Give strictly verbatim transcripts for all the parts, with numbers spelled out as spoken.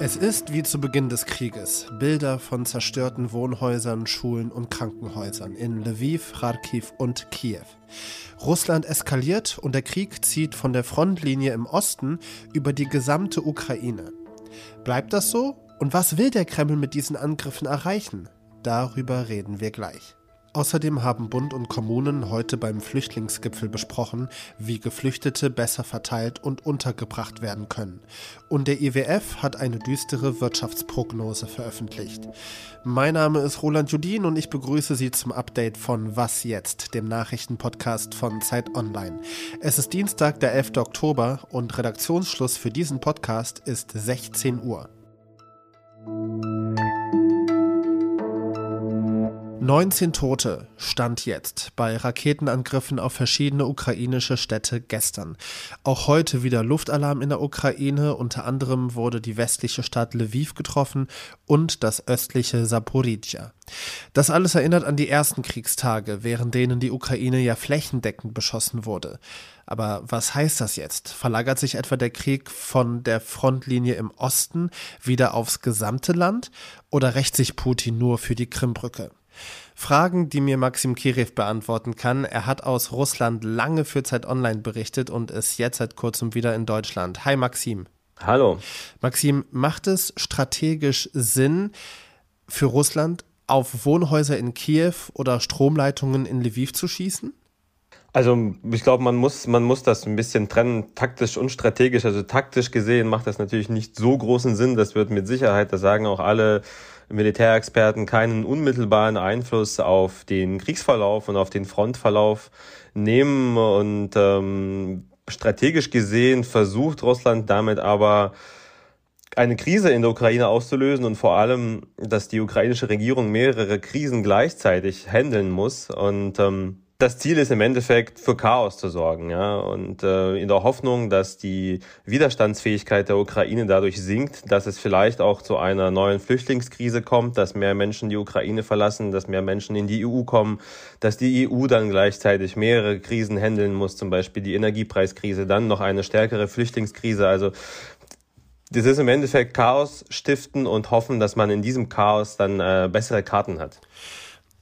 Es ist wie zu Beginn des Krieges. Bilder von zerstörten Wohnhäusern, Schulen und Krankenhäusern in Lviv, Charkiw und Kiew. Russland eskaliert und der Krieg zieht von der Frontlinie im Osten über die gesamte Ukraine. Bleibt das so? Und was will der Kreml mit diesen Angriffen erreichen? Darüber reden wir gleich. Außerdem haben Bund und Kommunen heute beim Flüchtlingsgipfel besprochen, wie Geflüchtete besser verteilt und untergebracht werden können. Und der I W F hat eine düstere Wirtschaftsprognose veröffentlicht. Mein Name ist Roland Judin und ich begrüße Sie zum Update von Was jetzt, dem Nachrichtenpodcast von Zeit Online. Es ist Dienstag, der elfter Oktober und Redaktionsschluss für diesen Podcast ist sechzehn Uhr. neunzehn Tote, Stand jetzt, bei Raketenangriffen auf verschiedene ukrainische Städte gestern. Auch heute wieder Luftalarm in der Ukraine, unter anderem wurde die westliche Stadt Lviv getroffen und das östliche Saporidschja. Das alles erinnert an die ersten Kriegstage, während denen die Ukraine ja flächendeckend beschossen wurde. Aber was heißt das jetzt? Verlagert sich etwa der Krieg von der Frontlinie im Osten wieder aufs gesamte Land? Oder rächt sich Putin nur für die Krimbrücke? Fragen, die mir Maxim Kiriew beantworten kann. Er hat aus Russland lange für Zeit Online berichtet und ist jetzt seit kurzem wieder in Deutschland. Hi Maxim. Hallo. Maxim, macht es strategisch Sinn für Russland, auf Wohnhäuser in Kiew oder Stromleitungen in Lviv zu schießen? Also ich glaube, man muss man muss das ein bisschen trennen, taktisch und strategisch. Also taktisch gesehen macht das natürlich nicht so großen Sinn. Das wird mit Sicherheit, das sagen auch alle Militärexperten, keinen unmittelbaren Einfluss auf den Kriegsverlauf und auf den Frontverlauf nehmen. Und ähm, strategisch gesehen versucht Russland damit aber eine Krise in der Ukraine auszulösen und vor allem, dass die ukrainische Regierung mehrere Krisen gleichzeitig handeln muss. Und ähm, das Ziel ist im Endeffekt, für Chaos zu sorgen, ja, und äh, in der Hoffnung, dass die Widerstandsfähigkeit der Ukraine dadurch sinkt, dass es vielleicht auch zu einer neuen Flüchtlingskrise kommt, dass mehr Menschen die Ukraine verlassen, dass mehr Menschen in die E U kommen, dass die E U dann gleichzeitig mehrere Krisen handeln muss, zum Beispiel die Energiepreiskrise, dann noch eine stärkere Flüchtlingskrise. Also das ist im Endeffekt Chaos stiften und hoffen, dass man in diesem Chaos dann äh, bessere Karten hat.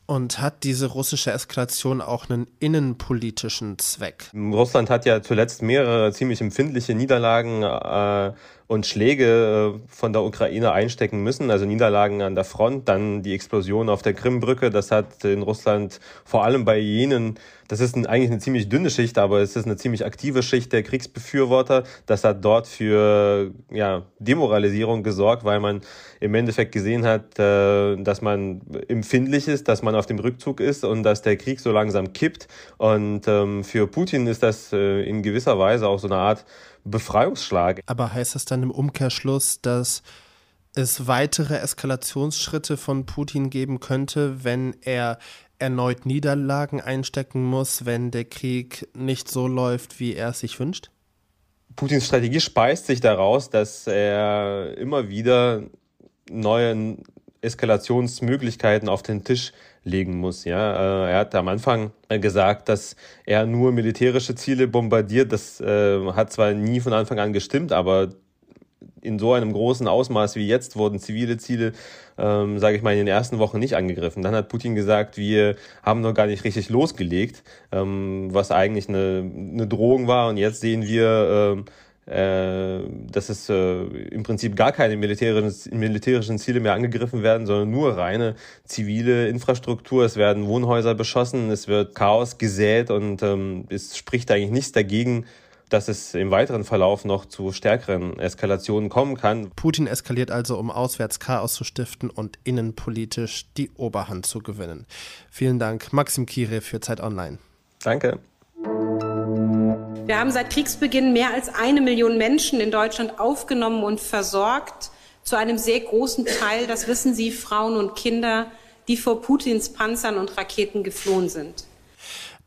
Und hat diese russische Eskalation auch einen innenpolitischen Zweck? Russland hat ja zuletzt mehrere ziemlich empfindliche Niederlagen äh, und Schläge von der Ukraine einstecken müssen. Also Niederlagen an der Front, dann die Explosion auf der Krimbrücke. Das hat in Russland vor allem bei jenen, das ist ein, eigentlich eine ziemlich dünne Schicht, aber es ist eine ziemlich aktive Schicht der Kriegsbefürworter. Das hat dort für ja, Demoralisierung gesorgt, weil man im Endeffekt gesehen hat, äh, dass man empfindlich ist, dass man auf dem Rückzug ist und dass der Krieg so langsam kippt. Und ähm, für Putin ist das äh, in gewisser Weise auch so eine Art Befreiungsschlag. Aber heißt das dann im Umkehrschluss, dass es weitere Eskalationsschritte von Putin geben könnte, wenn er erneut Niederlagen einstecken muss, wenn der Krieg nicht so läuft, wie er es sich wünscht? Putins Strategie speist sich daraus, dass er immer wieder neue Eskalationsmöglichkeiten auf den Tisch legen muss. Ja, er hat am Anfang gesagt, dass er nur militärische Ziele bombardiert. Das äh, hat zwar nie von Anfang an gestimmt, aber in so einem großen Ausmaß wie jetzt wurden zivile Ziele, ähm, sage ich mal, in den ersten Wochen nicht angegriffen. Dann hat Putin gesagt, wir haben noch gar nicht richtig losgelegt, ähm, was eigentlich eine, eine Drohung war. Und jetzt sehen wir ähm, dass es äh, im Prinzip gar keine militärischen, militärischen Ziele mehr angegriffen werden, sondern nur reine zivile Infrastruktur. Es werden Wohnhäuser beschossen, es wird Chaos gesät und ähm, es spricht eigentlich nichts dagegen, dass es im weiteren Verlauf noch zu stärkeren Eskalationen kommen kann. Putin eskaliert also, um auswärts Chaos zu stiften und innenpolitisch die Oberhand zu gewinnen. Vielen Dank, Maxim Kiriew für Zeit Online. Danke. Wir haben seit Kriegsbeginn mehr als eine Million Menschen in Deutschland aufgenommen und versorgt. Zu einem sehr großen Teil, das wissen Sie, Frauen und Kinder, die vor Putins Panzern und Raketen geflohen sind.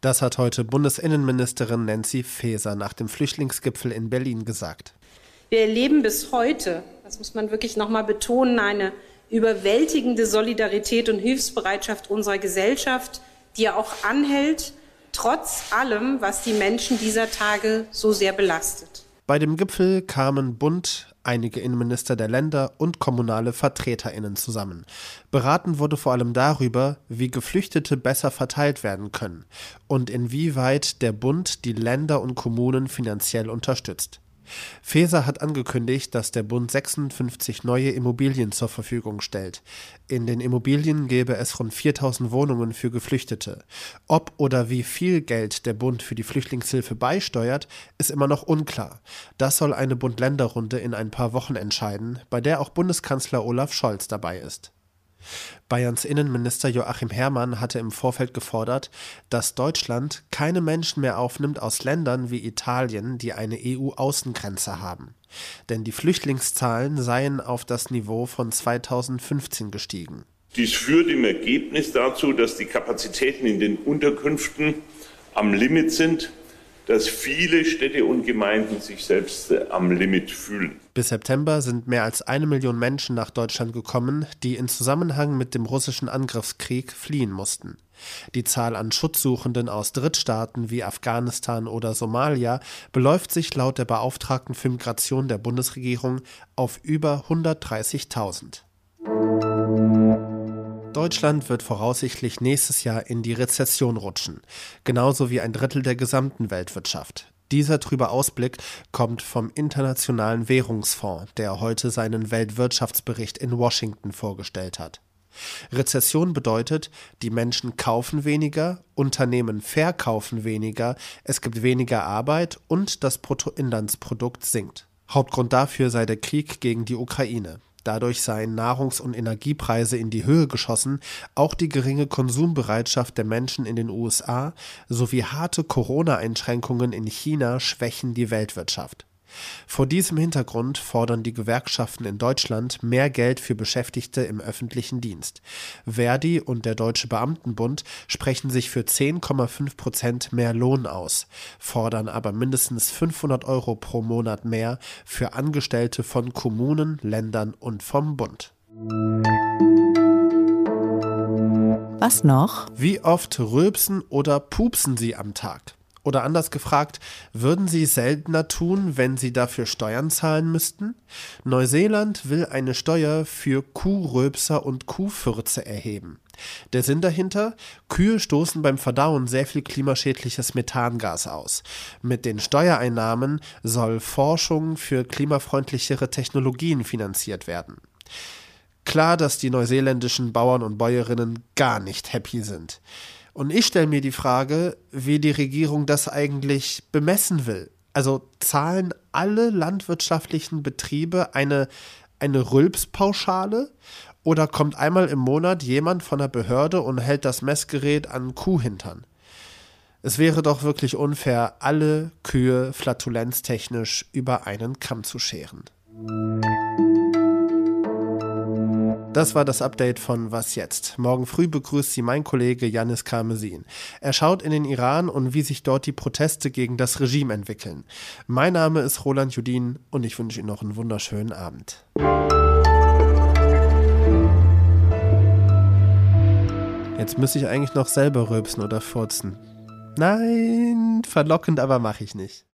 Das hat heute Bundesinnenministerin Nancy Faeser nach dem Flüchtlingsgipfel in Berlin gesagt. Wir erleben bis heute, das muss man wirklich nochmal betonen, eine überwältigende Solidarität und Hilfsbereitschaft unserer Gesellschaft, die ja auch anhält. trotz allem, was die Menschen dieser Tage so sehr belastet. Bei dem Gipfel kamen Bund, einige Innenminister der Länder und kommunale VertreterInnen zusammen. Beraten wurde vor allem darüber, wie Geflüchtete besser verteilt werden können und inwieweit der Bund die Länder und Kommunen finanziell unterstützt. Faeser hat angekündigt, dass der Bund sechsundfünfzig neue Immobilien zur Verfügung stellt. In den Immobilien gäbe es rund viertausend Wohnungen für Geflüchtete. Ob oder wie viel Geld der Bund für die Flüchtlingshilfe beisteuert, ist immer noch unklar. Das soll eine Bund-Länder-Runde in ein paar Wochen entscheiden, bei der auch Bundeskanzler Olaf Scholz dabei ist. Bayerns Innenminister Joachim Herrmann hatte im Vorfeld gefordert, dass Deutschland keine Menschen mehr aufnimmt aus Ländern wie Italien, die eine E U-Außengrenze haben. Denn die Flüchtlingszahlen seien auf das Niveau von zweitausendfünfzehn gestiegen. Dies führt im Ergebnis dazu, dass die Kapazitäten in den Unterkünften am Limit sind, dass viele Städte und Gemeinden sich selbst am Limit fühlen. Bis September sind mehr als eine Million Menschen nach Deutschland gekommen, die in Zusammenhang mit dem russischen Angriffskrieg fliehen mussten. Die Zahl an Schutzsuchenden aus Drittstaaten wie Afghanistan oder Somalia beläuft sich laut der Beauftragten für Migration der Bundesregierung auf über hundertdreißigtausend. Deutschland wird voraussichtlich nächstes Jahr in die Rezession rutschen, genauso wie ein Drittel der gesamten Weltwirtschaft. Dieser trübe Ausblick kommt vom Internationalen Währungsfonds, der heute seinen Weltwirtschaftsbericht in Washington vorgestellt hat. Rezession bedeutet, die Menschen kaufen weniger, Unternehmen verkaufen weniger, es gibt weniger Arbeit und das Bruttoinlandsprodukt sinkt. Hauptgrund dafür sei der Krieg gegen die Ukraine. Dadurch seien Nahrungs- und Energiepreise in die Höhe geschossen, auch die geringe Konsumbereitschaft der Menschen in den U S A sowie harte Corona-Einschränkungen in China schwächen die Weltwirtschaft. Vor diesem Hintergrund fordern die Gewerkschaften in Deutschland mehr Geld für Beschäftigte im öffentlichen Dienst. Verdi und der Deutsche Beamtenbund sprechen sich für zehn Komma fünf Prozent mehr Lohn aus, fordern aber mindestens fünfhundert Euro pro Monat mehr für Angestellte von Kommunen, Ländern und vom Bund. Was noch? Wie oft rülpsen oder pupsen Sie am Tag? Oder anders gefragt, würden Sie seltener tun, wenn Sie dafür Steuern zahlen müssten? Neuseeland will eine Steuer für Kuhröpser und Kuhfürze erheben. Der Sinn dahinter? Kühe stoßen beim Verdauen sehr viel klimaschädliches Methangas aus. Mit den Steuereinnahmen soll Forschung für klimafreundlichere Technologien finanziert werden. Klar, dass die neuseeländischen Bauern und Bäuerinnen gar nicht happy sind. Und ich stelle mir die Frage, wie die Regierung das eigentlich bemessen will. Also zahlen alle landwirtschaftlichen Betriebe eine, eine Rülpspauschale? Oder kommt einmal im Monat jemand von der Behörde und hält das Messgerät an Kuhhintern? Es wäre doch wirklich unfair, alle Kühe flatulenztechnisch über einen Kamm zu scheren. Das war das Update von Was jetzt? Morgen früh begrüßt Sie mein Kollege Yannis Karmesin. Er schaut in den Iran und wie sich dort die Proteste gegen das Regime entwickeln. Mein Name ist Roland Judin und ich wünsche Ihnen noch einen wunderschönen Abend. Jetzt müsste ich eigentlich noch selber rülpsen oder furzen. Nein, verlockend, aber mache ich nicht.